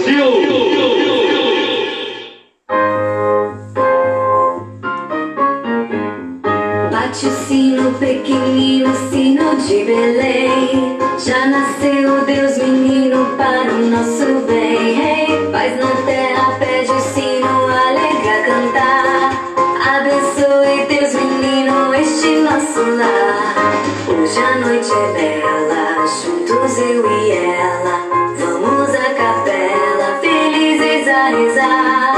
Brasil! Bate o sino pequenino, sino de Belém. Já nasceu Deus menino para o nosso bem. Paz na terra, pede o sino, alegra cantar. Abençoe Deus menino, este nosso lar. Hoje a noite é bela, juntos eu e ela. Vamos à capela, felizes a rezar.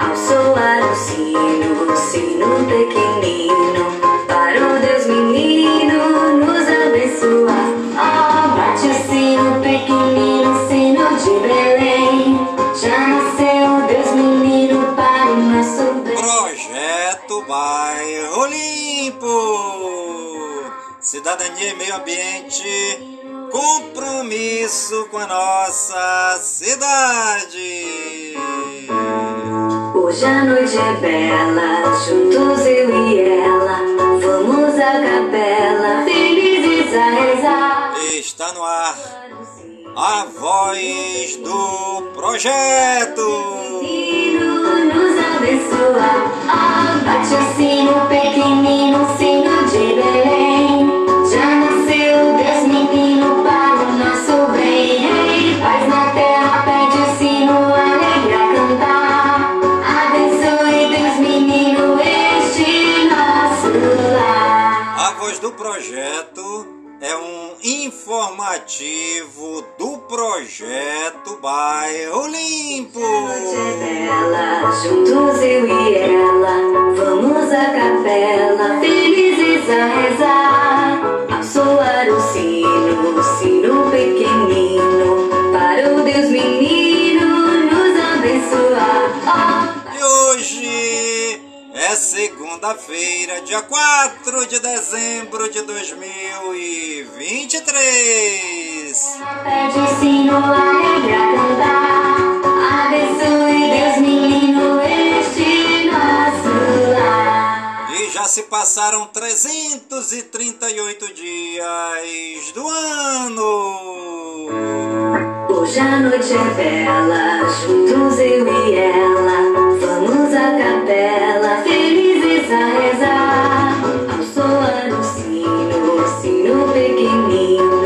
Ao soar o sino pequenino, para o Deus menino nos abençoar. Oh, bate o sino pequenino, sino de Belém. Já nasceu Deus menino para o nosso bem. Projeto Bairro Limpo. Cidadania e meio ambiente. Compromisso com a nossa cidade. Hoje a noite é bela, juntos eu e ela. Vamos à capela, felizes a rezar. Está no ar a voz do projeto. Sino nos abençoa. Ah, bate o sino pequenino, sino de Belém. Já nasceu Deus menino. O projeto é um informativo do Projeto Bairro Limpo. Juntos eu e ela, vamos à capela, felizes a rezar. Ao soar o sino pequenino, para o Deus menino nos abençoar. E hoje é segunda-feira, dia 4 de dezembro de 2023. Pede o sino, alegra cantar. Abençoe Deus menino, este nosso lar. E já se passaram 338 dias do ano. Hoje a noite é bela, juntos eu e ela. Vamos à capela, felizes a rezar. Ao soar o sino pequenino,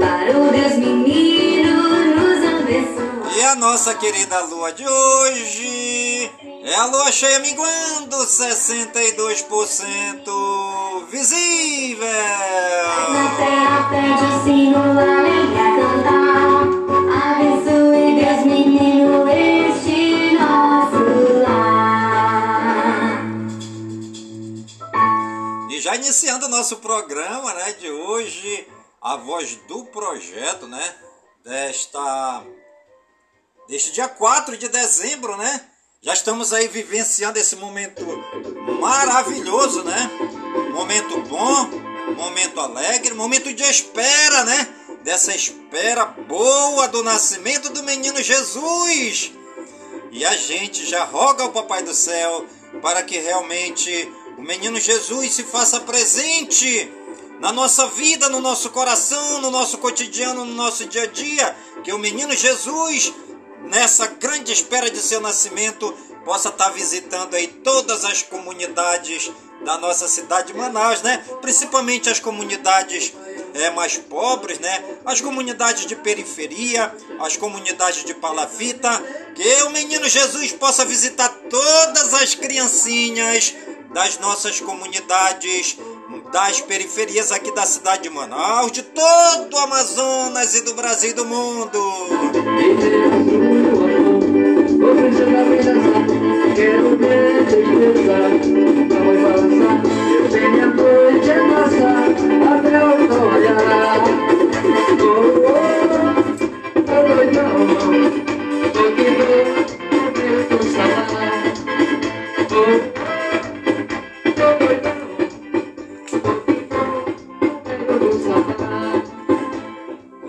para o Deus menino nos abençoar. E a nossa querida lua de hoje é a lua cheia minguando, 62% visível. Mas na terra pede o sino, alegra cantar. Abençoe Deus menino, este nosso. Já iniciando o nosso programa, né, de hoje, a voz do projeto, né, deste dia 4 de dezembro, né, já estamos aí vivenciando esse momento maravilhoso, né, momento bom, momento alegre, momento de espera, né, dessa espera boa do nascimento do menino Jesus, e a gente já roga ao Papai do Céu para que realmente o menino Jesus se faça presente na nossa vida, no nosso coração, no nosso cotidiano, no nosso dia a dia. Que o menino Jesus, nessa grande espera de seu nascimento, possa estar visitando aí todas as comunidades da nossa cidade de Manaus, né? Principalmente as comunidades mais pobres, né? As comunidades de periferia, as comunidades de palafita. Que o menino Jesus possa visitar todas as criancinhas das nossas comunidades, das periferias aqui da cidade de Manaus, de todo o Amazonas e do Brasil e do mundo.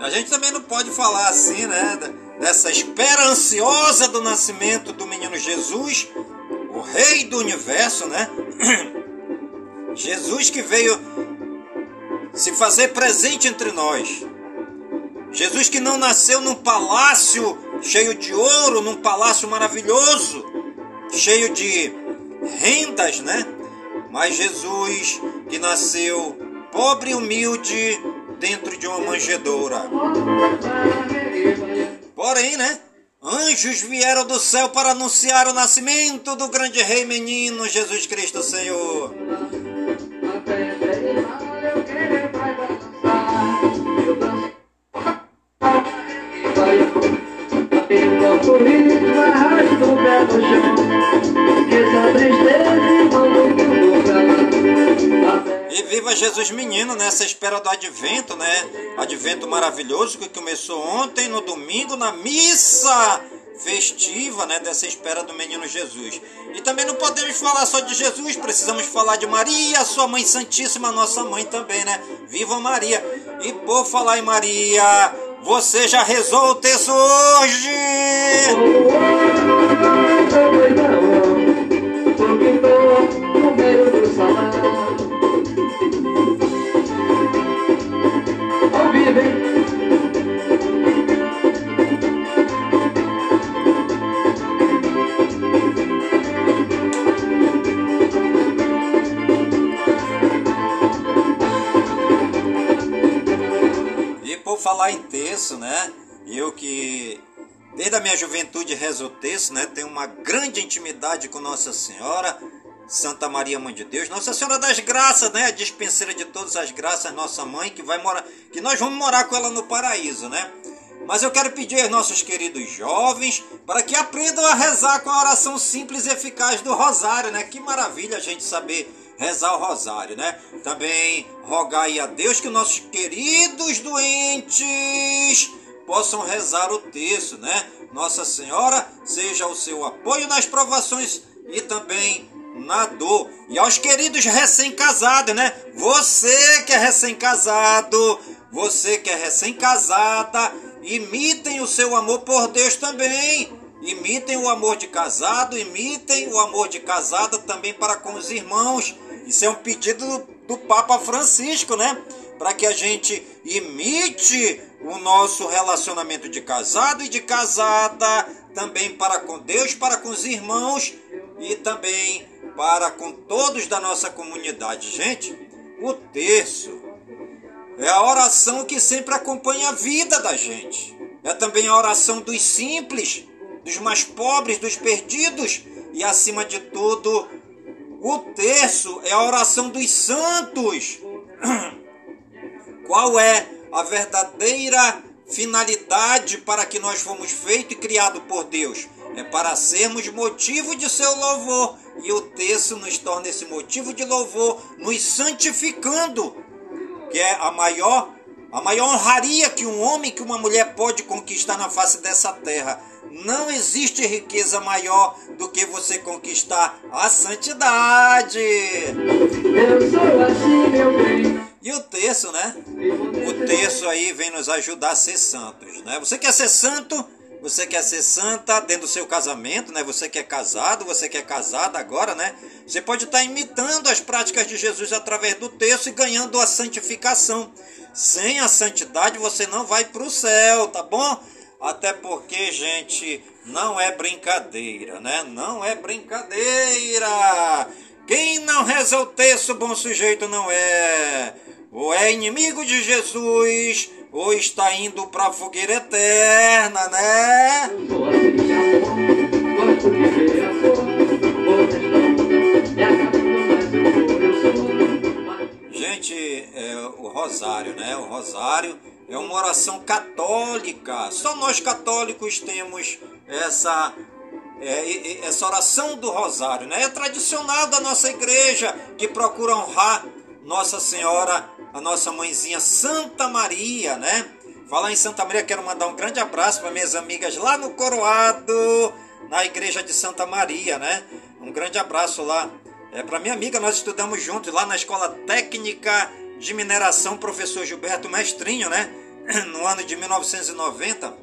A gente também não pode falar assim, né? Dessa espera ansiosa do nascimento do menino Jesus, o rei do universo, né? Jesus que veio se fazer presente entre nós. Jesus que não nasceu num palácio cheio de ouro, num palácio maravilhoso, cheio de rendas, né? Mas Jesus, que nasceu pobre e humilde dentro de uma manjedoura. Porém, né? Anjos vieram do céu para anunciar o nascimento do grande rei menino Jesus Cristo Senhor. E viva Jesus menino nessa espera do advento, né? Advento maravilhoso que começou ontem no domingo na missa festiva, né? Dessa espera do menino Jesus. E também não podemos falar só de Jesus, precisamos falar de Maria, sua mãe santíssima, nossa mãe também, né? Viva Maria! E por falar em Maria, você já rezou o texto hoje? Falar em terço, né? Eu que desde a minha juventude rezo o terço, né? Tenho uma grande intimidade com Nossa Senhora, Santa Maria Mãe de Deus, Nossa Senhora das Graças, né? Dispenseira de todas as graças, nossa mãe que vai morar, que nós vamos morar com ela no paraíso, né? Mas eu quero pedir aos nossos queridos jovens para que aprendam a rezar com a oração simples e eficaz do Rosário, né? Que maravilha a gente saber rezar o Rosário, né? Também rogar aí a Deus que nossos queridos doentes possam rezar o terço, né? Nossa Senhora seja o seu apoio nas provações e também na dor. E aos queridos recém-casados, né? Você que é recém-casado, você que é recém-casada, imitem o seu amor por Deus também. Imitem o amor de casado, imitem o amor de casada também para com os irmãos. Isso é um pedido do Papa Francisco, né? Para que a gente imite o nosso relacionamento de casado e de casada, também para com Deus, para com os irmãos e também para com todos da nossa comunidade. Gente, o terço é a oração que sempre acompanha a vida da gente. É também a oração dos simples, dos mais pobres, dos perdidos e, acima de tudo, o terço é a oração dos santos. Qual é a verdadeira finalidade para que nós fomos feitos e criados por Deus? É para sermos motivo de seu louvor. E o terço nos torna esse motivo de louvor, nos santificando, que é a maior honraria que um homem, que uma mulher pode conquistar na face dessa terra. Não existe riqueza maior do que você conquistar a santidade. Eu sou assim, meu bem. E o terço, né? O terço aí vem nos ajudar a ser santos, né? Você quer ser santo? Você quer ser santa dentro do seu casamento, né? Você que é casado, você que é casada agora, né? Você pode estar imitando as práticas de Jesus através do terço e ganhando a santificação. Sem a santidade você não vai para o céu, tá bom? Até porque, gente, não é brincadeira, né? Não é brincadeira! Quem não reza o terço, bom sujeito não é. Ou é inimigo de Jesus, ou está indo para a fogueira eterna, né? Gente, o Rosário, né? O Rosário é uma oração católica. Só nós católicos temos essa oração do Rosário, né? É tradicional da nossa igreja, que procura honrar Nossa Senhora, a nossa mãezinha Santa Maria, né? Falar em Santa Maria, quero mandar um grande abraço para minhas amigas lá no Coroado, na igreja de Santa Maria, né? Um grande abraço lá. É para minha amiga, nós estudamos juntos lá na Escola Técnica de Mineração, professor Gilberto Mestrinho, né? No ano de 1990,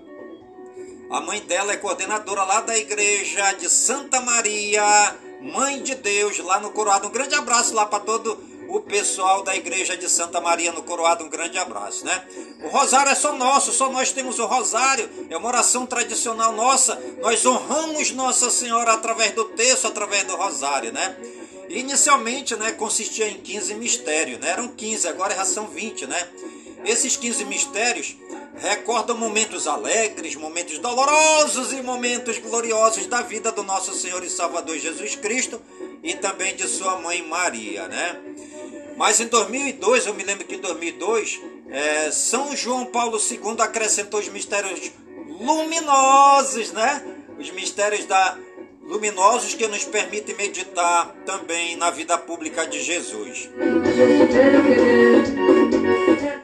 a mãe dela é coordenadora lá da igreja de Santa Maria, Mãe de Deus, lá no Coroado. Um grande abraço lá para todo o pessoal da igreja de Santa Maria no Coroado, um grande abraço, né? O rosário é só nosso, só nós temos o rosário, é uma oração tradicional nossa, nós honramos Nossa Senhora através do terço, através do rosário, né? Inicialmente, né, consistia em 15 mistérios, né? Eram 15, agora já são 20, né? Esses 15 mistérios recordam momentos alegres, momentos dolorosos e momentos gloriosos da vida do nosso Senhor e Salvador Jesus Cristo e também de sua mãe Maria, né? Mas em 2002, eu me lembro que em 2002, São João Paulo II acrescentou os mistérios luminosos, né? Os mistérios luminosos que nos permitem meditar também na vida pública de Jesus.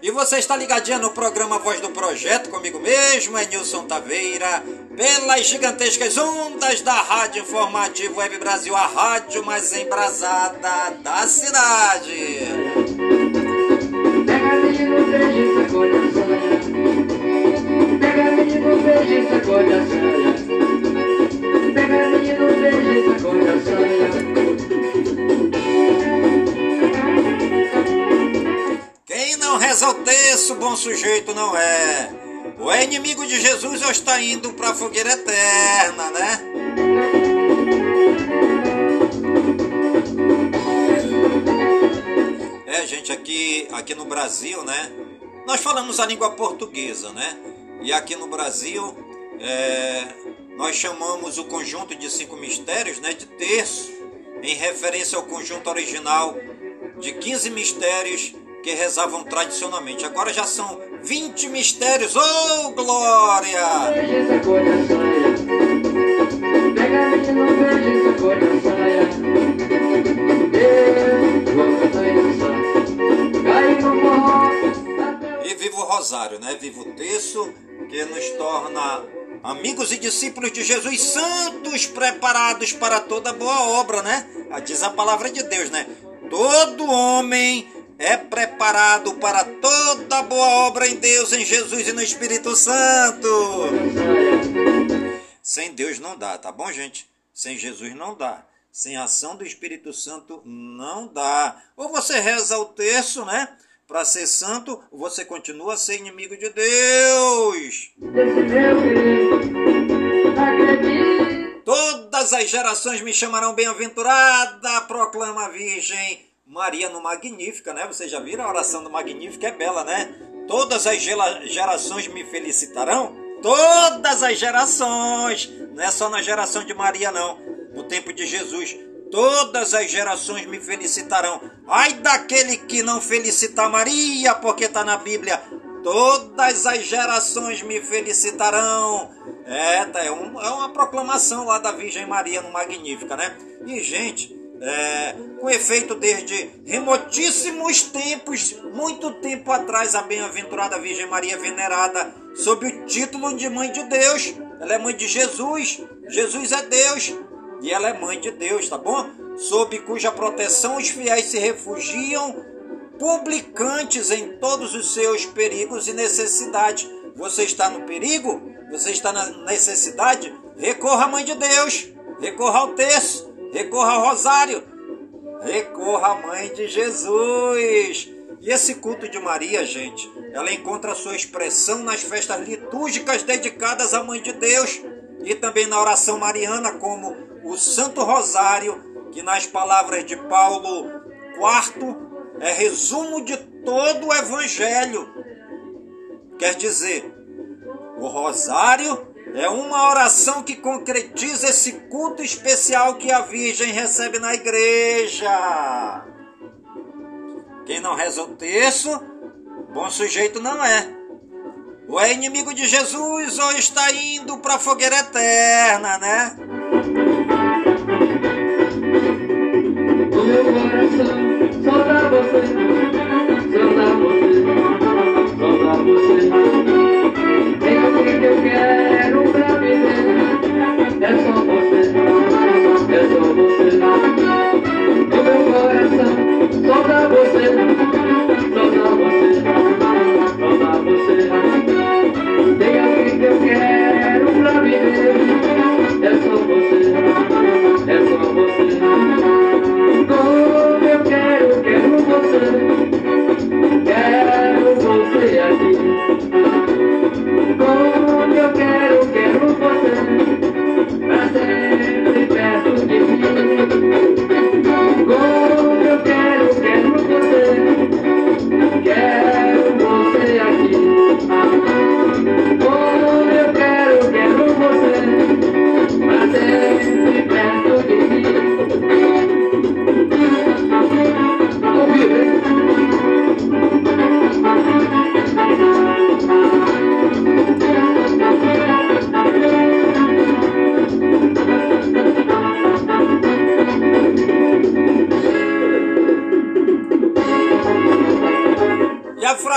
E você está ligadinha no programa Voz do Projeto, comigo mesmo, é Nilson Taveira, pelas gigantescas ondas da Rádio Informativo Web Brasil, a rádio mais embrasada da cidade. Quem não reza o terço, bom sujeito não é. O inimigo de Jesus hoje está indo para a fogueira eterna, né? Gente, aqui no Brasil, né? Nós falamos a língua portuguesa, né? E aqui no Brasil, nós chamamos o conjunto de 5 mistérios, né, de terço, em referência ao conjunto original de 15 mistérios que rezavam tradicionalmente. Agora já são 20 mistérios. Oh, glória! E viva o rosário, né? Viva o terço, que nos torna amigos e discípulos de Jesus, santos preparados para toda boa obra, né? Diz a palavra de Deus, né? Todo homem é preparado para toda boa obra em Deus, em Jesus e no Espírito Santo. Sem Deus não dá, tá bom, gente? Sem Jesus não dá. Sem a ação do Espírito Santo não dá. Ou você reza o terço, né? Para ser santo, ou você continua a ser inimigo de Deus. Todas as gerações me chamarão bem-aventurada, proclama a Virgem Maria no Magnífica, né? Vocês já viram a oração do Magnífica? É bela, né? Todas as gerações me felicitarão. Todas as gerações. Não é só na geração de Maria, não. No tempo de Jesus, todas as gerações me felicitarão. Ai daquele que não felicitar Maria, porque está na Bíblia. Todas as gerações me felicitarão. É uma proclamação lá da Virgem Maria no Magnífica, né? E, gente, com efeito desde remotíssimos tempos, muito tempo atrás, a bem-aventurada Virgem Maria venerada sob o título de Mãe de Deus. Ela é mãe de Jesus, Jesus é Deus e ela é mãe de Deus, tá bom? Sob cuja proteção os fiéis se refugiam, publicantes em todos os seus perigos e necessidades. Você está no perigo? Você está na necessidade? Recorra à Mãe de Deus, recorra ao terço, recorra ao rosário, recorra à Mãe de Jesus. E esse culto de Maria, gente, ela encontra sua expressão nas festas litúrgicas dedicadas à Mãe de Deus e também na oração mariana, como o Santo Rosário, que nas palavras de Paulo IV é resumo de todo o Evangelho. Quer dizer, o rosário é uma oração que concretiza esse culto especial que a Virgem recebe na igreja. Quem não reza o terço, bom sujeito não é. Ou é inimigo de Jesus ou está indo para a fogueira eterna, né? O meu coração só dá você, só dá você, só dá você. É o que eu quero pra viver, é só você, é só você. O meu coração só dá você, só dá você, só dá você. É o que eu quero pra viver, é só você.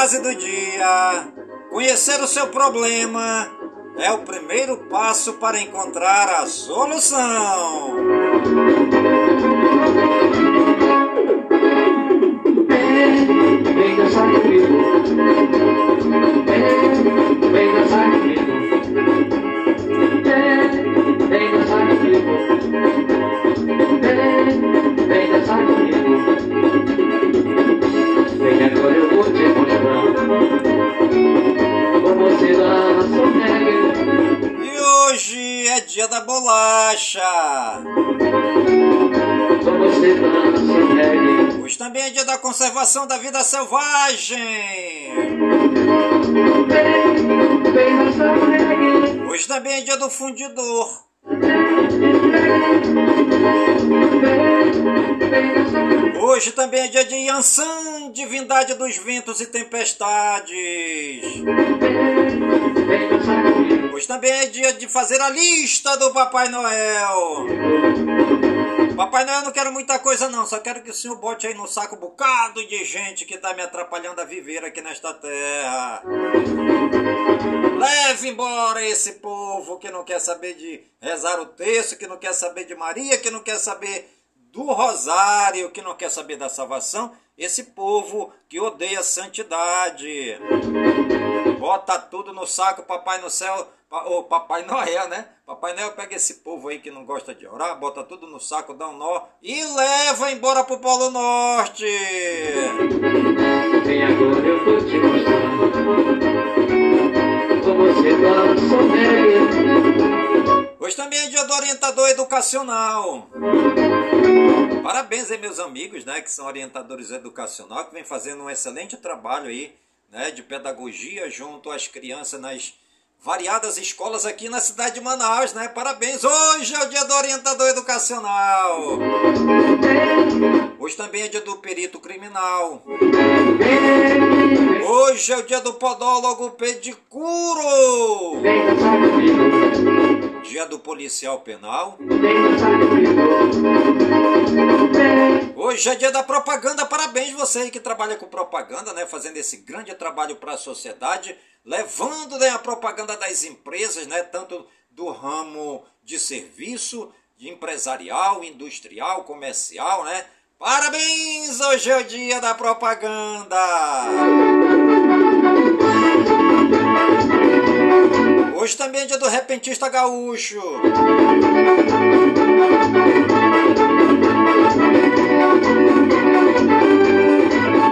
frase do dia. Conhecer o seu problema é o primeiro passo para encontrar a solução. Vem dançar comigo. Vem dançar comigo. Vem dançar comigo. Vem dançar comigo. Vem agora eu vou te mostrar como se dança bem. E hoje é dia da bolacha. Como se dança bem. Hoje também é dia da conservação da vida selvagem. Hoje também é dia do fundidor. Hoje também é dia de Iansã, divindade dos ventos e tempestades. Hoje também é dia de fazer a lista do Papai Noel. Papai Noel, eu não quero muita coisa não, só quero que o senhor bote aí no saco um bocado de gente que tá me atrapalhando a viver aqui nesta terra. Leve embora esse povo que não quer saber de rezar o terço, que não quer saber de Maria, que não quer saber do rosário, que não quer saber da salvação. Esse povo que odeia a santidade. Bota tudo no saco, papai no céu... O Papai Noel, né? Papai Noel pega esse povo aí que não gosta de orar, bota tudo no saco, dá um nó e leva embora pro Polo Norte. Vem agora eu vou te mostrar como você dança bem. Hoje também é dia do orientador educacional. Parabéns aí meus amigos, né? Que são orientadores educacionais, que vem fazendo um excelente trabalho aí, né? De pedagogia junto às crianças nas variadas escolas aqui na cidade de Manaus, né? Parabéns! Hoje é o dia do orientador educacional. Hoje também é dia do perito criminal. Hoje é o dia do podólogo pedicuro. Dia do policial penal. Hoje é dia da propaganda. Parabéns você aí que trabalha com propaganda, né? Fazendo esse grande trabalho para a sociedade. Levando, né, a propaganda das empresas, né, tanto do ramo de serviço, de empresarial, industrial, comercial, né? Parabéns! Hoje é o dia da propaganda! Hoje também é dia do repentista gaúcho!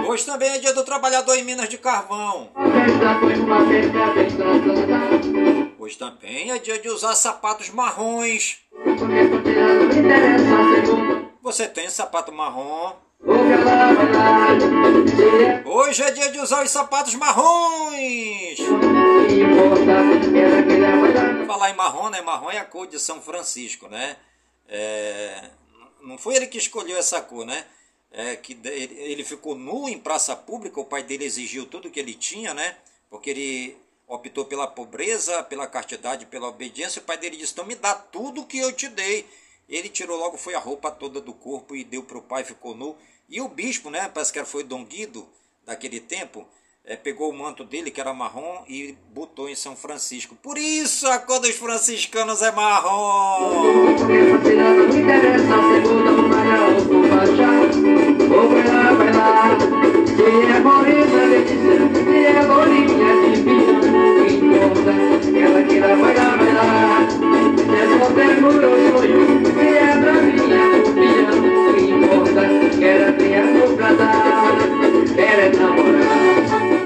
Hoje também é dia do trabalhador em minas de carvão. Hoje também é dia de usar sapatos marrons. Você tem sapato marrom? Hoje é dia de usar os sapatos marrons. Falar em marrom, né? Marrom é a cor de São Francisco, né? Não foi ele que escolheu essa cor, né? Que ele ficou nu em praça pública, o pai dele exigiu tudo que ele tinha, né? Porque ele optou pela pobreza, pela castidade, pela obediência. O pai dele disse, então me dá tudo que eu te dei. Ele tirou logo, foi a roupa toda do corpo e deu para o pai, ficou nu. E o bispo, né? Parece que foi Dom Guido, daquele tempo, pegou o manto dele, que era marrom, e botou em São Francisco. Por isso a cor dos franciscanos é marrom.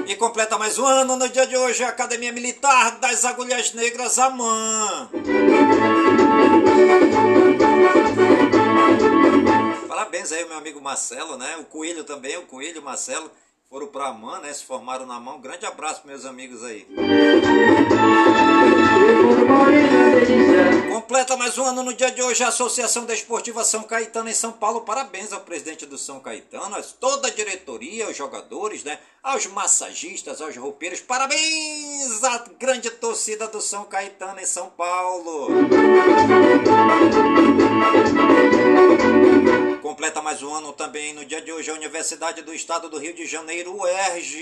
E completa mais um ano no dia de hoje a Academia Militar das Agulhas Negras, AMAN. Parabéns aí, meu amigo Marcelo, né? O Coelho também, o Coelho e o Marcelo foram para a AMAN, né? Se formaram na AMAN. Um grande abraço, meus amigos aí. Completa mais um ano no dia de hoje a Associação Desportiva São Caetano em São Paulo. Parabéns ao presidente do São Caetano, a toda a diretoria, aos jogadores, né? Aos massagistas, aos roupeiros. Parabéns à grande torcida do São Caetano em São Paulo. completa mais um ano também no dia de hoje a Universidade do Estado do Rio de Janeiro, UERJ.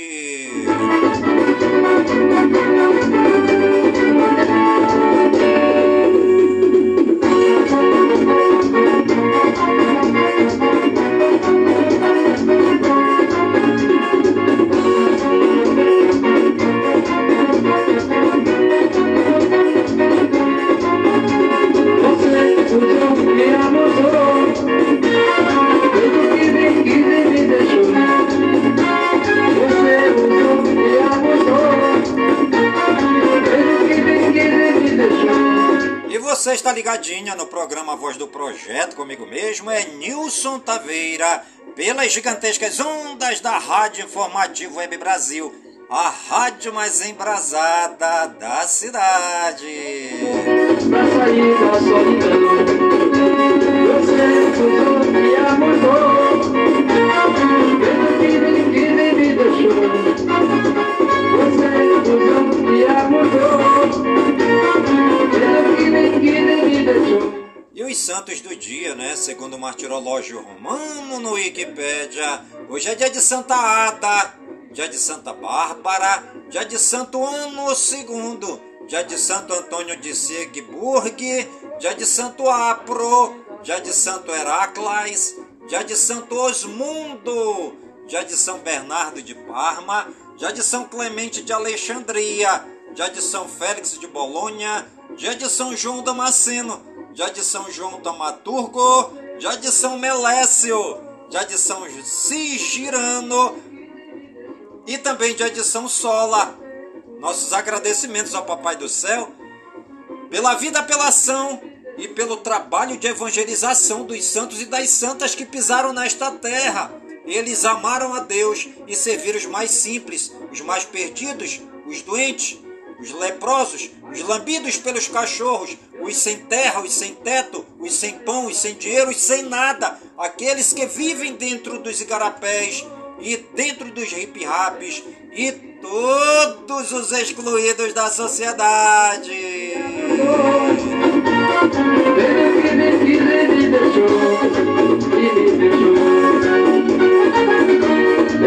E você está ligadinha no programa Voz do Projeto, comigo mesmo, é Nilson Taveira, pelas gigantescas ondas da Rádio Informativo Web Brasil, a rádio mais embrasada da cidade. Pra sair da solidão, você cruzou, me amorou, pelo que me deixou. Você cruzou, me amorou, pelo que me deixou. E os santos do dia, né? Segundo o martirológio romano no Wikipédia, hoje é dia de Santa Ada, dia de Santa Bárbara, dia de Santo Ano II, dia de Santo Antônio de Siegburg, dia de Santo Apro, dia de Santo Heraclas, dia de Santo Osmundo, dia de São Bernardo de Parma, dia de São Clemente de Alexandria, dia de São Félix de Bolonha, dia de São João Damasceno, dia de São João Taumaturgo, dia de São Melécio, dia de São Sigirano, e também dia de São Sola. Nossos agradecimentos ao Papai do Céu pela vida, pela ação e pelo trabalho de evangelização dos santos e das santas que pisaram nesta terra. Eles amaram a Deus e serviram os mais simples, os mais perdidos, os doentes, os leprosos, os lambidos pelos cachorros, os sem terra, os sem teto, os sem pão, os sem dinheiro, os sem nada, aqueles que vivem dentro dos igarapés e dentro dos hip-raps e todos os excluídos da sociedade.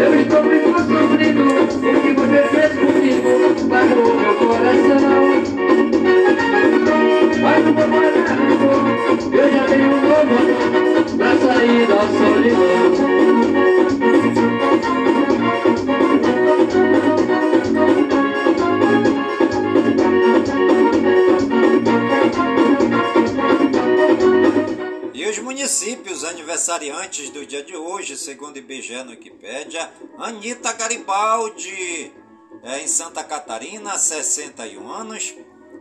Eu estou muito sofrido, o que você fez comigo magoou meu coração. Mas não vou parar, eu já tenho um comando pra sair da solidão. E os municípios aniversariantes do dia de hoje, segundo IBGE no Wikipédia: Anita Garibaldi, em Santa Catarina, 61 anos.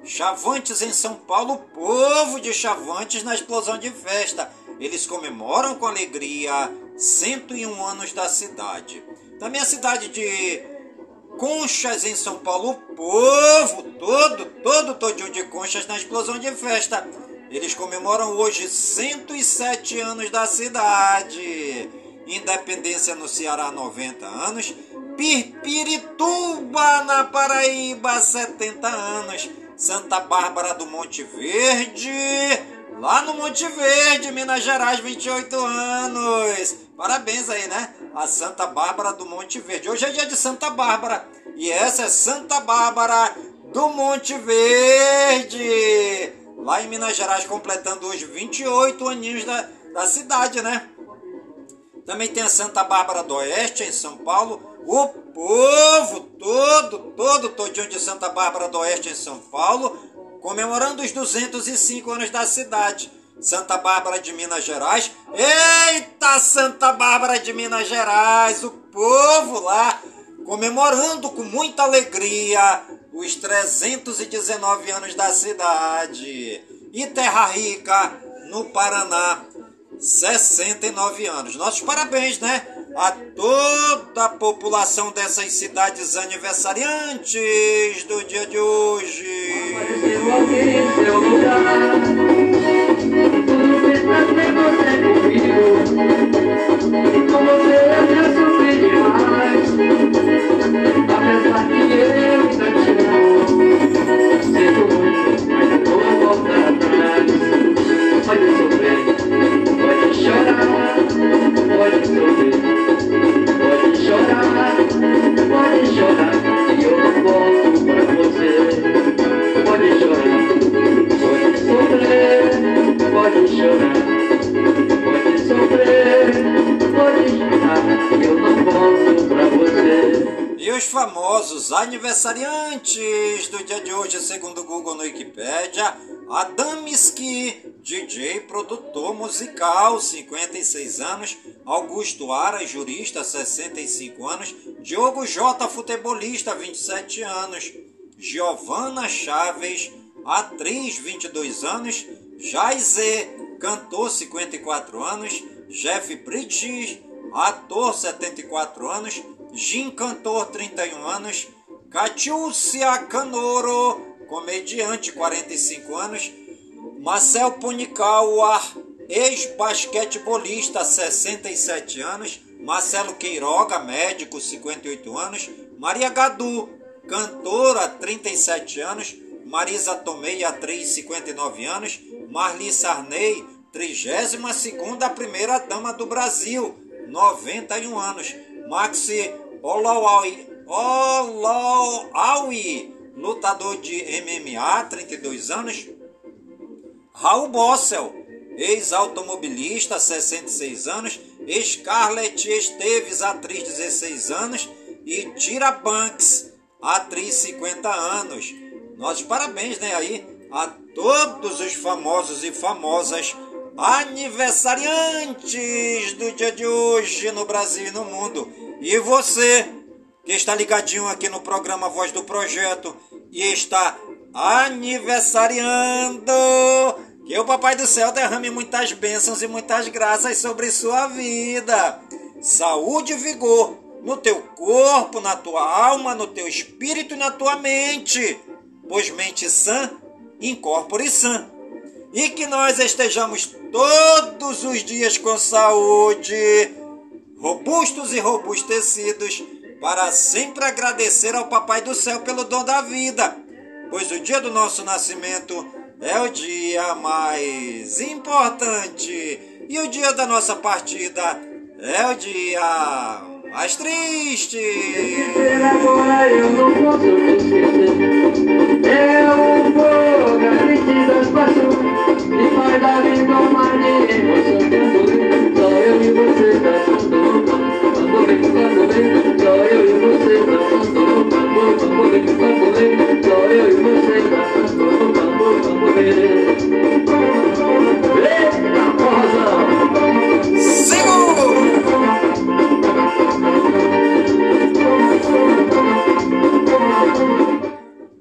Chavantes, em São Paulo, o povo de Chavantes na explosão de festa. Eles comemoram com alegria 101 anos da cidade. Também a cidade de Conchas, em São Paulo, o povo todinho de Conchas na explosão de festa. Eles comemoram hoje 107 anos da cidade. Independência, no Ceará, 90 anos. Pirpirituba, na Paraíba, 70 anos. Santa Bárbara do Monte Verde, lá no Monte Verde, Minas Gerais, 28 anos. Parabéns aí, né? A Santa Bárbara do Monte Verde. Hoje é dia de Santa Bárbara. E essa é Santa Bárbara do Monte Verde, lá em Minas Gerais, completando hoje 28 aninhos da cidade, né? Também tem a Santa Bárbara do Oeste, em São Paulo. O povo todinho de Santa Bárbara do Oeste, em São Paulo, comemorando os 205 anos da cidade. Santa Bárbara de Minas Gerais. Eita, Santa Bárbara de Minas Gerais! O povo lá comemorando com muita alegria os 319 anos da cidade. E Terra Rica, no Paraná, 69 anos. Nossos parabéns, né? A toda a população dessas cidades aniversariantes do dia de hoje. Apareceu alguém em seu lugar, tudo fez pra ter você comigo. Com você eu já sofri demais, apesar que eu ainda te amo. Sinto muito, mas não vou voltar atrás. Pode sofrer, pode chorar. pode chorar, pode sofrer, pode chorar, eu não posso pra você. E os famosos aniversariantes do dia de hoje, segundo o Google no Wikipédia, Adamski, DJ, produtor musical, 56 anos, Augusto Aras, jurista, 65 anos, Diogo Jota, futebolista, 27 anos, Giovana Chaves, atriz, 22 anos, Jaizê, cantor, 54 anos, Jeff Bridges, ator, 74 anos, Jim, cantor, 31 anos, Catiúcia Canoro, comediante, 45 anos, Marcel Punicawa, ex-basquetebolista, 67 anos, Marcelo Queiroga, médico, 58 anos, Maria Gadu, cantora, 37 anos, Marisa Tomei, atriz, 59 anos, Marli Sarney, 32ª primeira-dama do Brasil, 91 anos, Maxi Olaoui, lutador de MMA, 32 anos, Raul Bossel, ex-automobilista, 66 anos, Scarlett Esteves, atriz, 16 anos, e Tyra Banks, atriz, 50 anos. Nossos parabéns, né, aí a todos os famosos e famosas aniversariantes do dia de hoje no Brasil e no mundo. E você, que está ligadinho aqui no programa Voz do Projeto e está aniversariando, que o Papai do Céu derrame muitas bênçãos e muitas graças sobre sua vida. Saúde e vigor no teu corpo, na tua alma, no teu espírito e na tua mente, pois mente sã, incorpore sã. E que nós estejamos todos os dias com saúde, robustos e robustecidos, para sempre agradecer ao Papai do Céu pelo dom da vida, pois o dia do nosso nascimento é o dia mais importante e o dia da nossa partida é o dia mais triste. Eu não posso esquecer, eu vou me acreditar, passo me faz da vida uma emoção, só eu e você dançando.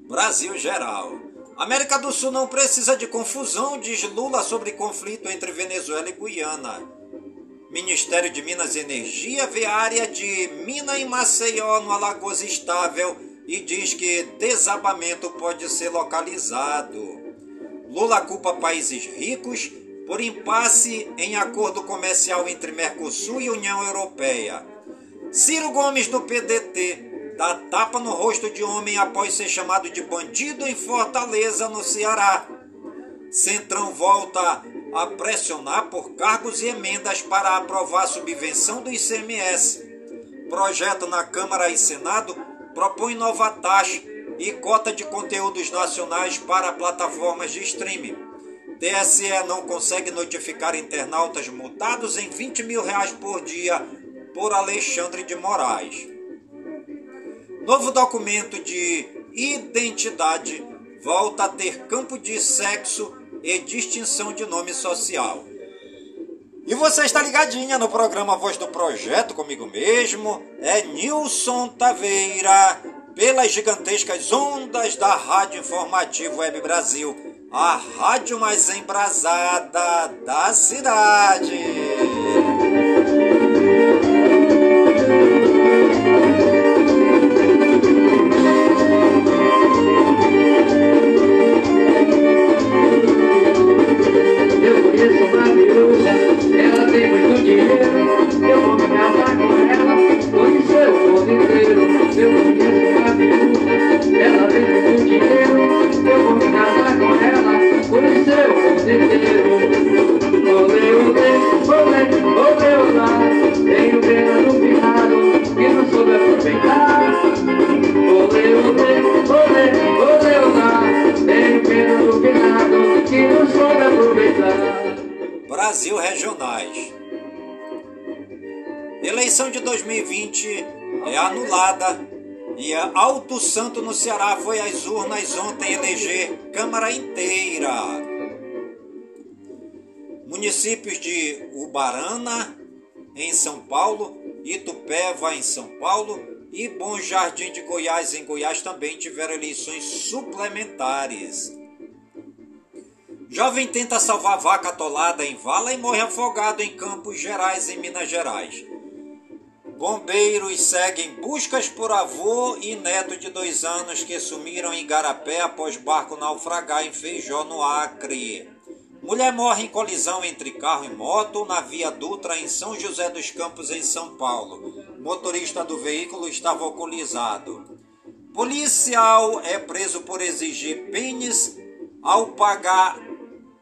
Brasil geral. América do Sul não precisa de confusão, diz Lula sobre conflito entre Venezuela e Guiana. Ministério de Minas e Energia vê a área de mina em Maceió no Alagoas estável e diz que desabamento pode ser localizado. Lula culpa países ricos por impasse em acordo comercial entre Mercosul e União Europeia. Ciro Gomes do PDT dá tapa no rosto de homem após ser chamado de bandido em Fortaleza, no Ceará. Centrão volta a pressionar por cargos e emendas para aprovar a subvenção do ICMS. Projeto na Câmara e Senado propõe nova taxa e cota de conteúdos nacionais para plataformas de streaming. TSE não consegue notificar internautas multados em R$20 mil por dia por Alexandre de Moraes. Novo documento de identidade volta a ter campo de sexo e distinção de nome social. E você está ligadinha no programa Voz do Projeto, comigo mesmo, é Nilson Taveira, pelas gigantescas ondas da Rádio Informativo Web Brasil, a rádio mais embrasada da cidade. Ela tem muito dinheiro, eu vou me casar com ela, conhecer o mundo inteiro. Eu conheço uma viúva, ela tem muito dinheiro, eu vou me casar com ela, conhecer o mundo inteiro. Olê, olê, Brasil regionais. Eleição de 2020 é anulada e Alto Santo no Ceará foi às urnas ontem eleger Câmara inteira. Municípios de Ubarana, em São Paulo, Itupeva, em São Paulo, e Bom Jardim de Goiás, em Goiás, também tiveram eleições suplementares. Jovem tenta salvar vaca atolada em vala e morre afogado em Campos Gerais, em Minas Gerais. Bombeiros seguem buscas por avô e neto de 2 anos que sumiram em Igarapé após barco naufragar em Feijó, no Acre. Mulher morre em colisão entre carro e moto na Via Dutra, em São José dos Campos, em São Paulo. Motorista do veículo estava alcoolizado. Policial é preso por exigir pênis ao pagar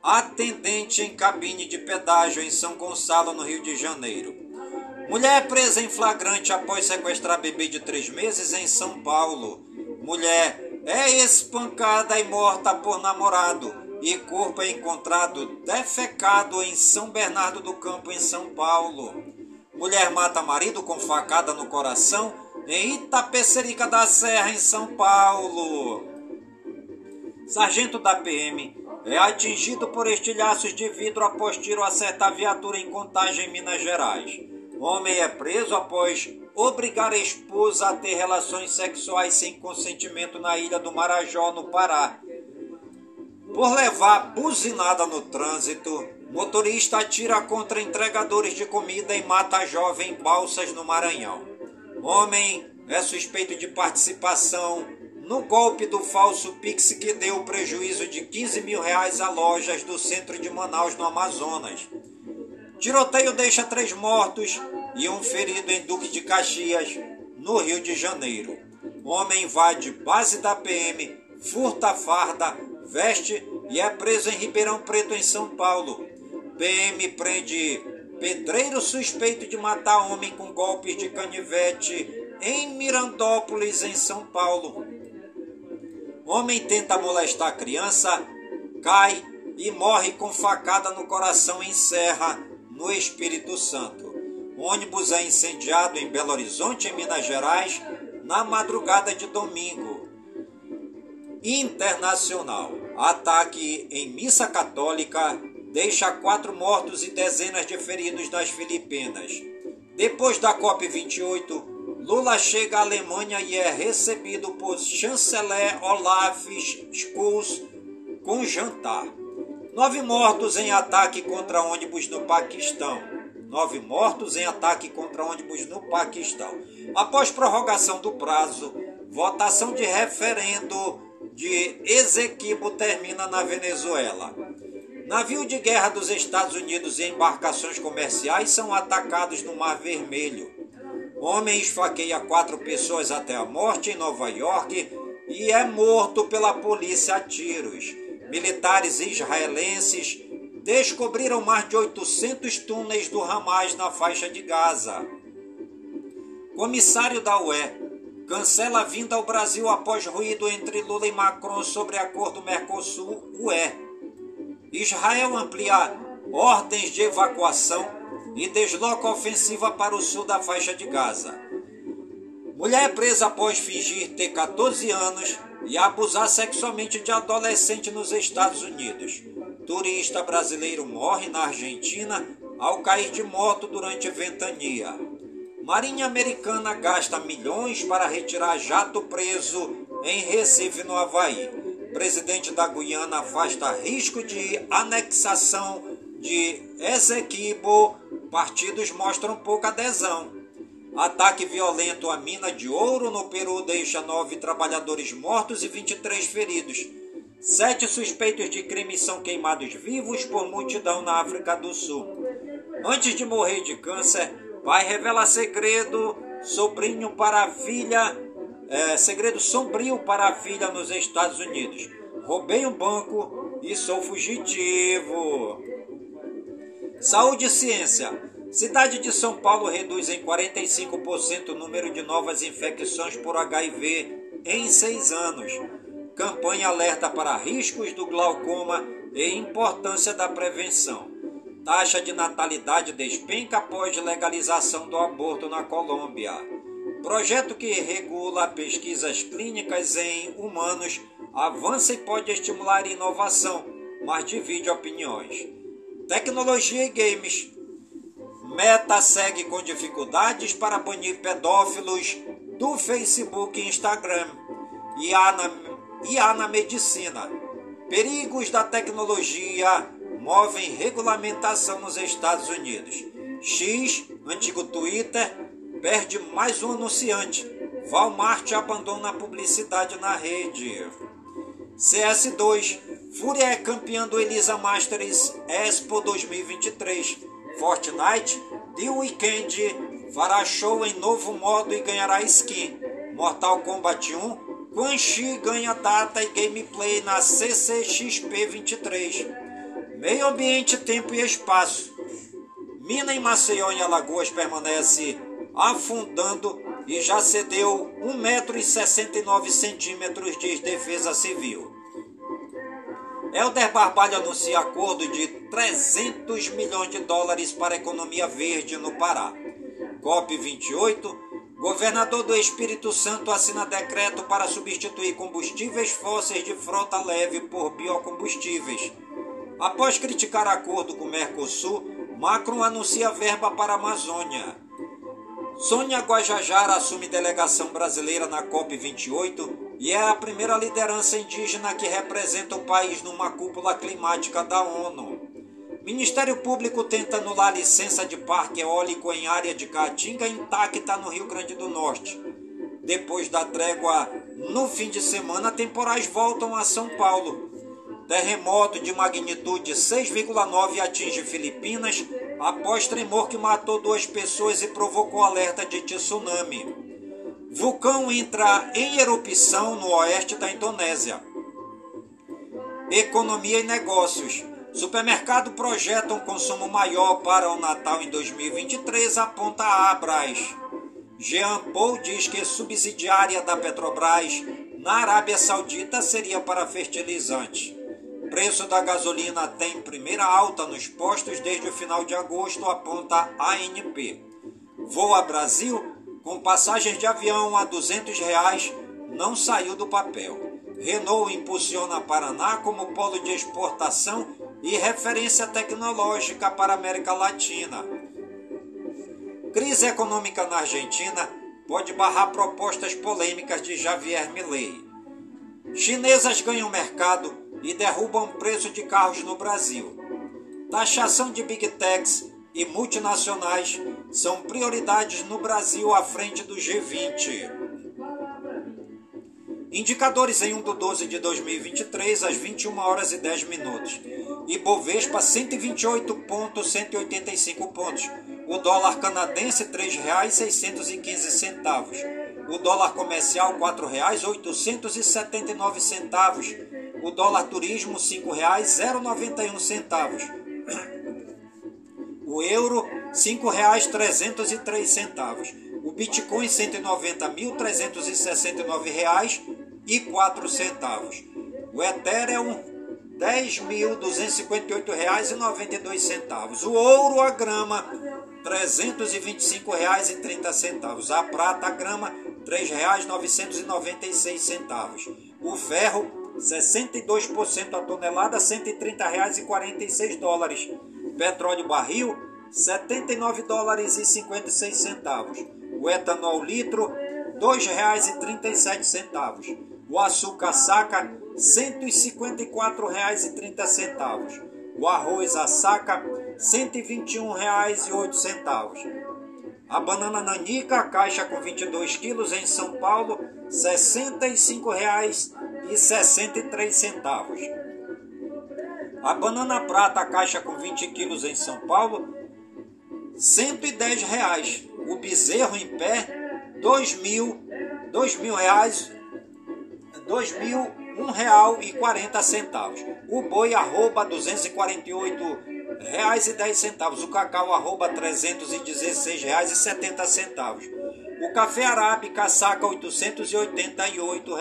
atendente em cabine de pedágio em São Gonçalo, no Rio de Janeiro. Mulher é presa em flagrante após sequestrar bebê de 3 meses em São Paulo. Mulher é espancada e morta por namorado. E corpo é encontrado defecado em São Bernardo do Campo, em São Paulo. Mulher mata marido com facada no coração em Itapecerica da Serra, em São Paulo. Sargento da PM é atingido por estilhaços de vidro após tiro acertar viatura em Contagem, em Minas Gerais. Homem é preso após obrigar a esposa a ter relações sexuais sem consentimento na Ilha do Marajó, no Pará. Por levar buzinada no trânsito, motorista atira contra entregadores de comida e mata a jovem em Balsas, no Maranhão. Homem é suspeito de participação no golpe do falso Pix que deu prejuízo de R$15 mil a lojas do centro de Manaus, no Amazonas. Tiroteio deixa 3 mortos e 1 ferido em Duque de Caxias, no Rio de Janeiro. Homem invade base da PM, furta farda, veste e é preso em Ribeirão Preto, em São Paulo. PM prende pedreiro suspeito de matar homem com golpes de canivete em Mirandópolis, em São Paulo. Homem tenta molestar criança, cai e morre com facada no coração em Serra, no Espírito Santo. Ônibus é incendiado em Belo Horizonte, em Minas Gerais, na madrugada de domingo. Internacional. Ataque em missa católica deixa 4 mortos e dezenas de feridos nas Filipinas. Depois da COP28, Lula chega à Alemanha e é recebido por chanceler Olaf Scholz com jantar. 9 mortos em ataque contra ônibus no Paquistão. 9 mortos em ataque contra ônibus no Paquistão. Após prorrogação do prazo, votação de referendo de Essequibo termina na Venezuela. Navio de guerra dos Estados Unidos e embarcações comerciais são atacados no Mar Vermelho. Homem esfaqueia 4 pessoas até a morte em Nova York e é morto pela polícia a tiros. Militares israelenses descobriram mais de 800 túneis do Hamas na faixa de Gaza. Comissário da UE cancela a vinda ao Brasil após ruído entre Lula e Macron sobre acordo Mercosul-UE. Israel amplia ordens de evacuação e desloca ofensiva para o sul da faixa de Gaza. Mulher é presa após fingir ter 14 anos e abusar sexualmente de adolescente nos Estados Unidos. Turista brasileiro morre na Argentina ao cair de moto durante ventania. Marinha Americana gasta milhões para retirar jato preso em Recife, no Havaí. Presidente da Guiana afasta risco de anexação de Essequibo. Partidos mostram pouca adesão. Ataque violento à mina de ouro no Peru deixa 9 trabalhadores mortos e 23 feridos. 7 suspeitos de crime são queimados vivos por multidão na África do Sul. Antes de morrer de câncer, vai revelar segredo sombrio para a filha nos Estados Unidos. Roubei um banco e sou fugitivo. Saúde e ciência. Cidade de São Paulo reduz em 45% o número de novas infecções por HIV em 6 anos. Campanha alerta para riscos do glaucoma e importância da prevenção. Taxa de natalidade despenca após legalização do aborto na Colômbia. Projeto que regula pesquisas clínicas em humanos avança e pode estimular inovação, mas divide opiniões. Tecnologia e games. Meta segue com dificuldades para banir pedófilos do Facebook e Instagram. IA na medicina. Perigos da tecnologia movem regulamentação nos Estados Unidos. X, antigo Twitter, perde mais um anunciante. Walmart abandona a publicidade na rede. CS2. Fúria é campeã do Elisa Masters Expo 2023. Fortnite. The Weeknd fará show em novo modo e ganhará skin. Mortal Kombat 1. Quan Chi ganha data e gameplay na CCXP 23. Meio ambiente, tempo e espaço. Mina em Maceió e Alagoas permanece afundando e já cedeu 1,69 m, diz Defesa Civil. Helder Barbalho anuncia acordo de US$ 300 milhões para a economia verde no Pará. COP28. Governador do Espírito Santo assina decreto para substituir combustíveis fósseis de frota leve por biocombustíveis. Após criticar acordo com o Mercosul, Macron anuncia verba para a Amazônia. Sônia Guajajara assume delegação brasileira na COP28 e é a primeira liderança indígena que representa o país numa cúpula climática da ONU. Ministério Público tenta anular a licença de parque eólico em área de caatinga intacta no Rio Grande do Norte. Depois da trégua, no fim de semana, temporais voltam a São Paulo. Terremoto de magnitude 6,9 atinge Filipinas após tremor que matou 2 pessoas e provocou alerta de tsunami. Vulcão entra em erupção no oeste da Indonésia. Economia e negócios. Supermercado projeta um consumo maior para o Natal em 2023, aponta a Abras. Jean Paul diz que subsidiária da Petrobras na Arábia Saudita seria para fertilizante. Preço da gasolina tem primeira alta nos postos desde o final de agosto, aponta ANP. Voa Brasil, com passagens de avião a R$ 200, não saiu do papel. Renault impulsiona Paraná como polo de exportação e referência tecnológica para a América Latina. Crise econômica na Argentina pode barrar propostas polêmicas de Javier Milei. Chinesas ganham mercado e derrubam preço de carros no Brasil. Taxação de Big Techs e multinacionais são prioridades no Brasil à frente do G20. Indicadores em 1/12/2023, às 21h10. Ibovespa 128 pontos, 185 pontos. O dólar canadense R$ 3,615. O dólar comercial R$ 4,879. O dólar turismo R$ 5,091. O euro R$ 5,303. O Bitcoin R$ 190.369,04. O Ethereum R$ 10.258,92. O ouro a grama R$ 325,30. A prata a grama R$ 3,996. O ferro 62% a tonelada, R$ 130,46. Petróleo barril, $79,56. O etanol litro, R$ 2,37. O açúcar saca, R$ 154,30. O arroz a saca, R$ 121,08. A banana nanica, caixa com 22 quilos em São Paulo, R$ 65,63. A banana prata, caixa com 20 quilos em São Paulo, R$ 110. O bezerro em pé, R$ 2.001,40. O boi arroba R$ 248,10. O cacau arroba R$ 316,70. O café arábica saca R$ 888.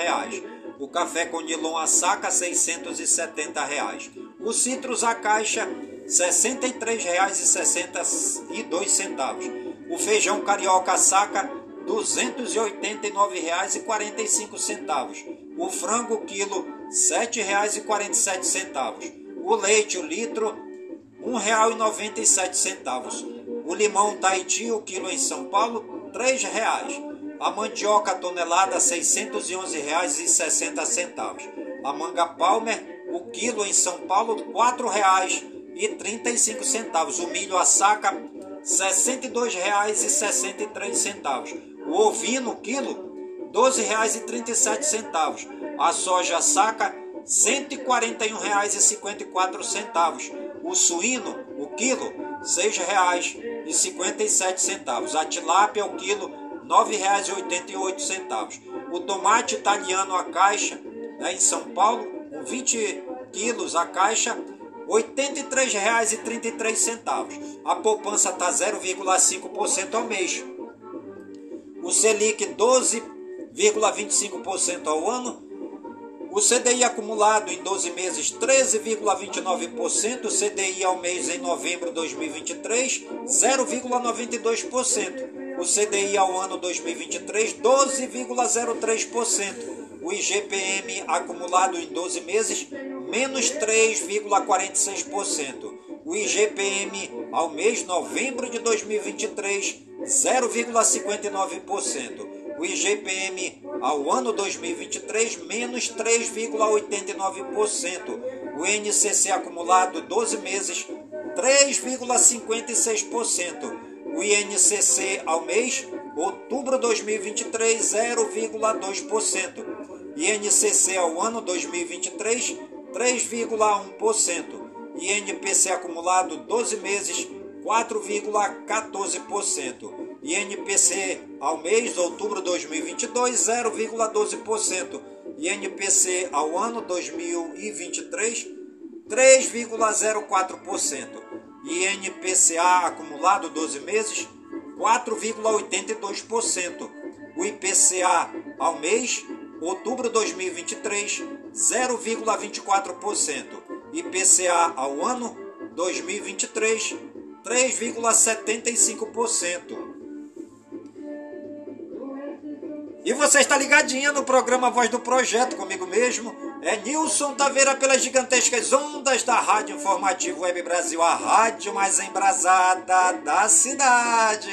O café Conilon a saca R$ 670. O Citrus a caixa R$ R$ 63,62. O feijão carioca saca R$ 289,45. O frango quilo R$ 7,47. O leite o litro R$ 1,97. O limão Taiti o quilo em São Paulo R$ 3,00. A mandioca tonelada R$ 611,60. A manga Palmer o quilo em São Paulo R$ 4,35. O milho a saca R$ 62,63. O ovino o quilo R$ 12,37. A soja a saca R$ 141,54. O suíno o quilo R$ 6,57. A tilápia o quilo R$ 9,88. O tomate italiano a caixa, né, em São Paulo, com 20 quilos a caixa, R$ 83,33. A poupança está 0,5% ao mês. O Selic 12,25% ao ano. O CDI acumulado em 12 meses 13,29%. O CDI ao mês em novembro de 2023 0,92%. O CDI ao ano 2023, 12,03%. O IGPM acumulado em 12 meses, menos 3,46%. O IGPM ao mês novembro de 2023, 0,59%. O IGPM ao ano 2023, menos 3,89%. O INCC acumulado 12 meses, 3,56%. O INCC ao mês, outubro 2023, 0,2%. INCC ao ano 2023, 3,1%. INPC acumulado 12 meses, 4,14%. INPC ao mês, outubro 2022, 0,12%. INPC ao ano 2023, 3,04%. INPCA acumulado 12 meses, 4,82%. O IPCA ao mês, outubro 2023, 0,24%. IPCA ao ano 2023, 3,75%. E você está ligadinha no programa Voz do Projeto, comigo mesmo, é Nilson Taveira, pelas gigantescas ondas da Rádio Informativo Web Brasil, a rádio mais embrasada da cidade.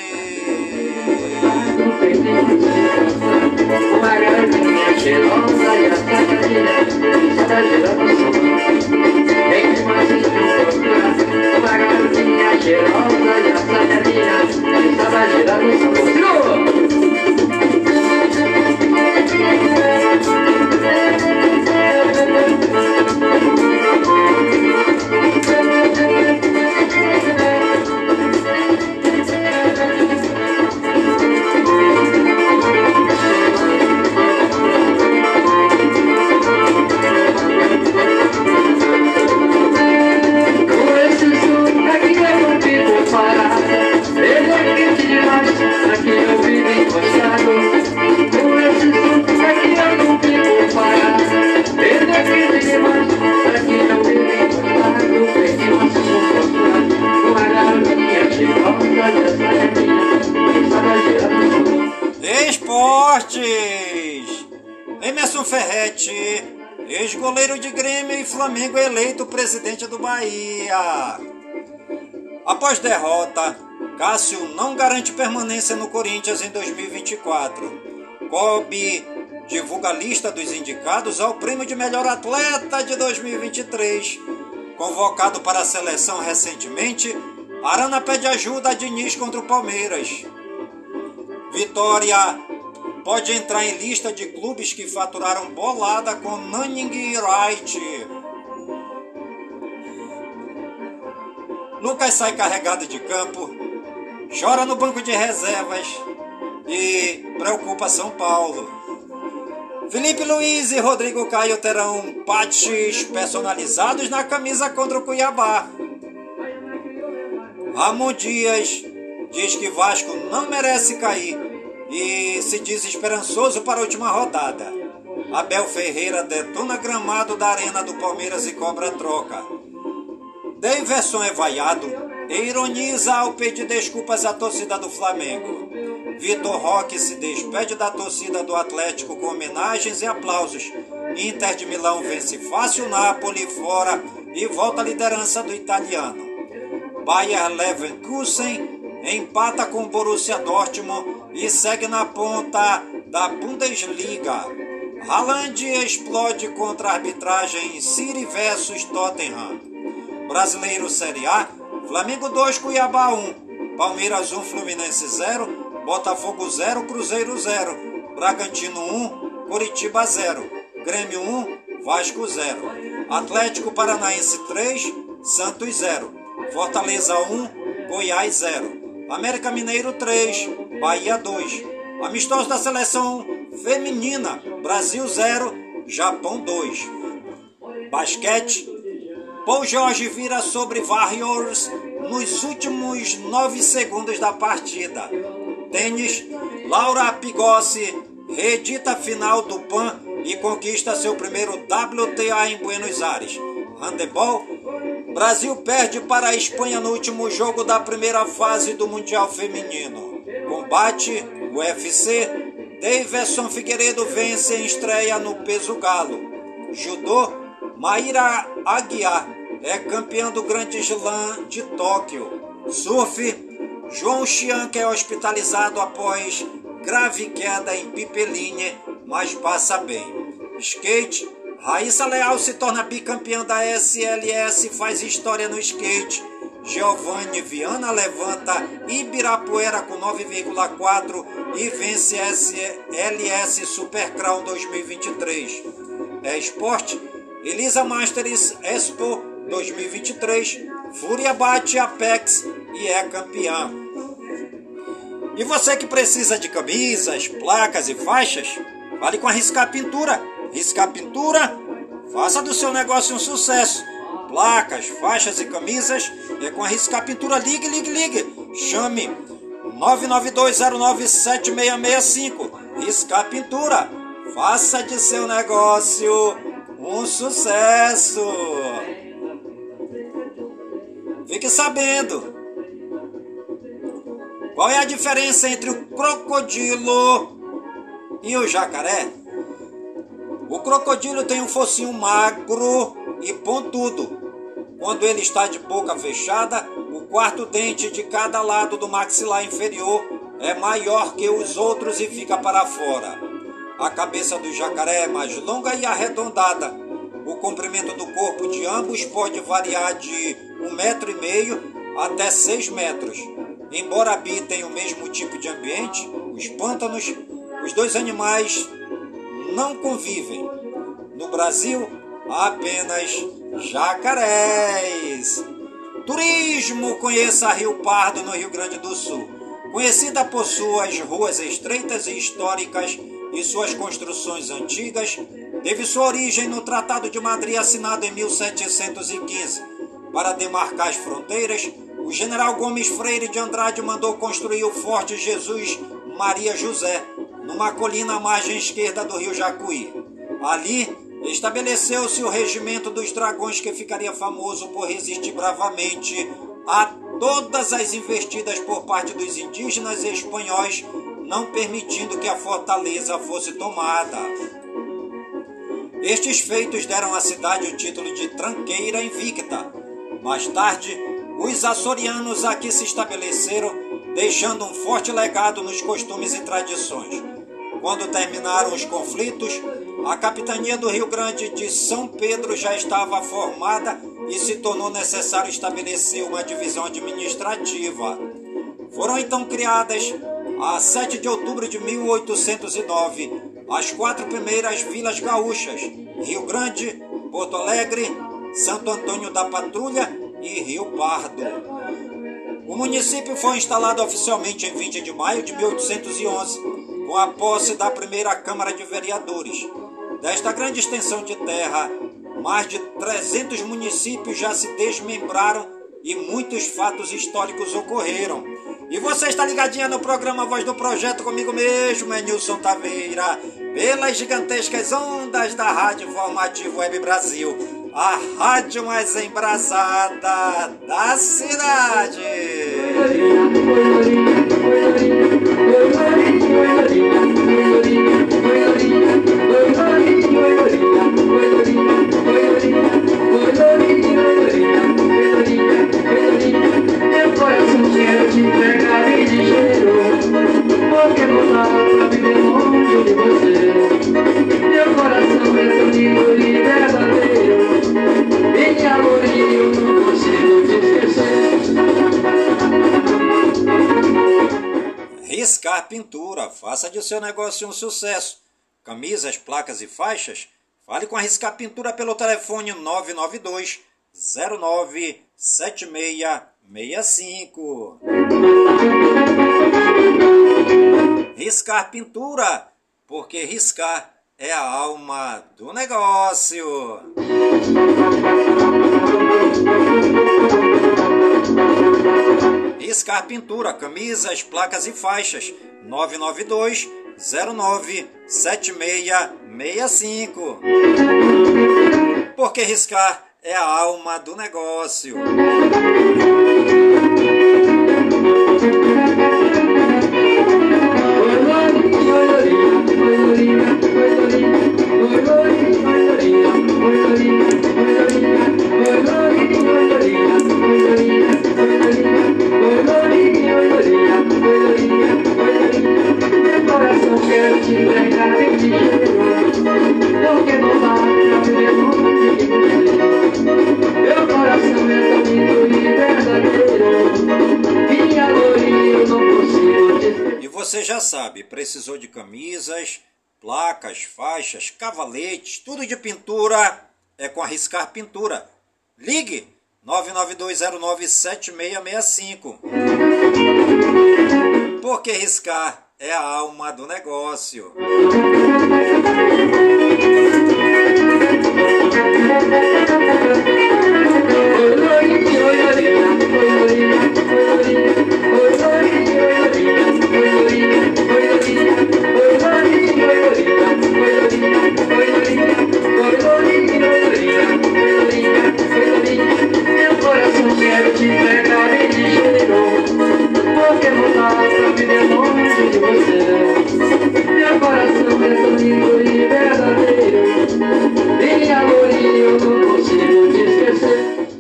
Ex-goleiro de Grêmio e Flamengo eleito presidente do Bahia. Após derrota, Cássio não garante permanência no Corinthians em 2024. COB divulga a lista dos indicados ao prêmio de melhor atleta de 2023. Convocado para a seleção recentemente, Arana pede ajuda a Diniz contra o Palmeiras. Vitória pode entrar em lista de clubes que faturaram bolada com Nanning e Wright. Lucas sai carregado de campo, chora no banco de reservas e preocupa São Paulo. Felipe Luiz e Rodrigo Caio terão patches personalizados na camisa contra o Cuiabá. Ramon Dias diz que Vasco não merece cair e se diz esperançoso para a última rodada. Abel Ferreira detona gramado da Arena do Palmeiras e cobra troca. Daverson é vaiado e ironiza ao pedir desculpas à torcida do Flamengo. Vitor Roque se despede da torcida do Atlético com homenagens e aplausos. Inter de Milão vence fácil Napoli fora e volta à liderança do italiano. Bayer Leverkusen empata com Borussia Dortmund e segue na ponta da Bundesliga. Haaland explode contra a arbitragem em City vs Tottenham. Brasileiro Série A, Flamengo 2, Cuiabá 1, Palmeiras 1, Fluminense 0, Botafogo 0, Cruzeiro 0, Bragantino 1, Coritiba 0, Grêmio 1, Vasco 0, Atlético Paranaense 3, Santos 0, Fortaleza 1, Goiás 0, América Mineiro 3, Bahia 2, amistoso da seleção feminina, Brasil 0, Japão 2. Basquete, Paul George vira sobre Warriors nos últimos 9 segundos da partida. Tênis, Laura Pigossi reedita a final do PAN e conquista seu primeiro WTA em Buenos Aires. Handebol, Brasil perde para a Espanha no último jogo da primeira fase do Mundial Feminino. Combate, UFC, Daverson Figueiredo vence em estreia no peso galo. Judô, Maíra Aguiar é campeã do Grande Slam de Tóquio. Surf, João Chianca é hospitalizado após grave queda em Pipeline, mas passa bem. Skate, Raíssa Leal se torna bicampeã da SLS e faz história no skate. Giovanni Viana levanta Ibirapuera com 9,4 e vence SLS Super Crown 2023. Esporte, Elisa Masters Expo 2023. Fúria bate Apex e é campeã. E você que precisa de camisas, placas e faixas, fale com a Riscar Pintura. Riscar Pintura, faça do seu negócio um sucesso. Placas, faixas e camisas é com a Riscar Pintura. Ligue. Chame 992097665. Riscar Pintura, faça de seu negócio um sucesso. Fique sabendo qual é a diferença entre o crocodilo e o jacaré. O crocodilo tem um focinho magro e pontudo. Quando ele está de boca fechada, o quarto dente de cada lado do maxilar inferior é maior que os outros e fica para fora. A cabeça do jacaré é mais longa e arredondada. O comprimento do corpo de ambos pode variar de 1,5 metros até 6 metros. Embora habitem o mesmo tipo de ambiente, os pântanos, os dois animais não convivem. No Brasil, há apenas jacarés. Turismo, conheça Rio Pardo, no Rio Grande do Sul. Conhecida por suas ruas estreitas e históricas e suas construções antigas, teve sua origem no Tratado de Madrid, assinado em 1715. Para demarcar as fronteiras, o general Gomes Freire de Andrade mandou construir o Forte Jesus Maria José, numa colina à margem esquerda do rio Jacuí. Ali estabeleceu-se o regimento dos dragões, que ficaria famoso por resistir bravamente a todas as investidas por parte dos indígenas e espanhóis, não permitindo que a fortaleza fosse tomada. Estes feitos deram à cidade o título de Tranqueira Invicta. Mais tarde, os açorianos aqui se estabeleceram, deixando um forte legado nos costumes e tradições. Quando terminaram os conflitos, a capitania do Rio Grande de São Pedro já estava formada e se tornou necessário estabelecer uma divisão administrativa. Foram então criadas, a 7 de outubro de 1809, as 4 primeiras vilas gaúchas: Rio Grande, Porto Alegre, Santo Antônio da Patrulha e Rio Pardo. O município foi instalado oficialmente em 20 de maio de 1811, com a posse da primeira Câmara de Vereadores. Desta grande extensão de terra, mais de 300 municípios já se desmembraram e muitos fatos históricos ocorreram. E você está ligadinha no programa Voz do Projeto, comigo mesmo, é Nilson Taveira, pelas gigantescas ondas da Rádio Informativo Web Brasil. a rádio mais embraçada da cidade. Meu coração cheio de pecado e de cheiro, porque não sabe bem longe de você. Meu coração é seu livro e verdadeiro, e de amor eu não consigo te esquecer. Riscar pintura, faça de seu negócio um sucesso. Camisas, placas e faixas, fale com a Riscar Pintura pelo telefone 992-097665. Riscar Pintura, porque riscar é a alma do negócio. Riscar Pintura, camisas, placas e faixas, 992-097665. Porque riscar é a alma do negócio. E você já sabe, precisou de camisas, placas, faixas, cavaletes, tudo de pintura, é com a Riscar Pintura. Ligue 992097665. Porque riscar é a alma do negócio.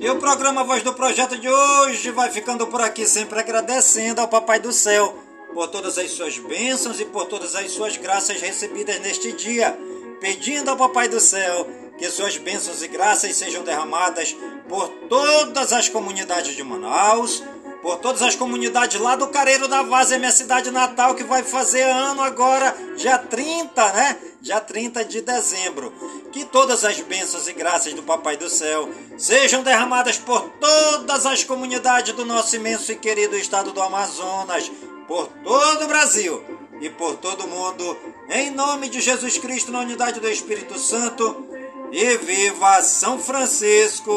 E o programa Voz do Projeto de hoje vai ficando por aqui, sempre agradecendo ao Papai do Céu por todas as suas bênçãos e por todas as suas graças recebidas neste dia, pedindo ao Papai do Céu que suas bênçãos e graças sejam derramadas por todas as comunidades de Manaus, por todas as comunidades lá do Careiro da Vaza, minha cidade natal, que vai fazer ano agora, dia 30, né? Dia 30 de dezembro. Que todas as bênçãos e graças do Papai do Céu sejam derramadas por todas as comunidades do nosso imenso e querido estado do Amazonas, por todo o Brasil e por todo o mundo, em nome de Jesus Cristo, na unidade do Espírito Santo. E viva São Francisco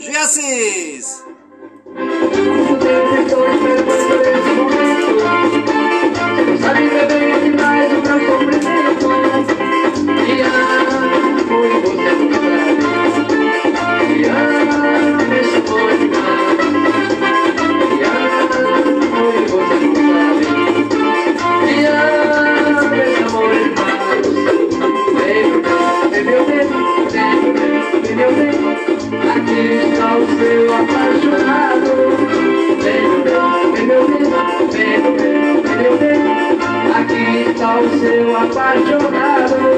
de Assis! Aqui está o seu apaixonado.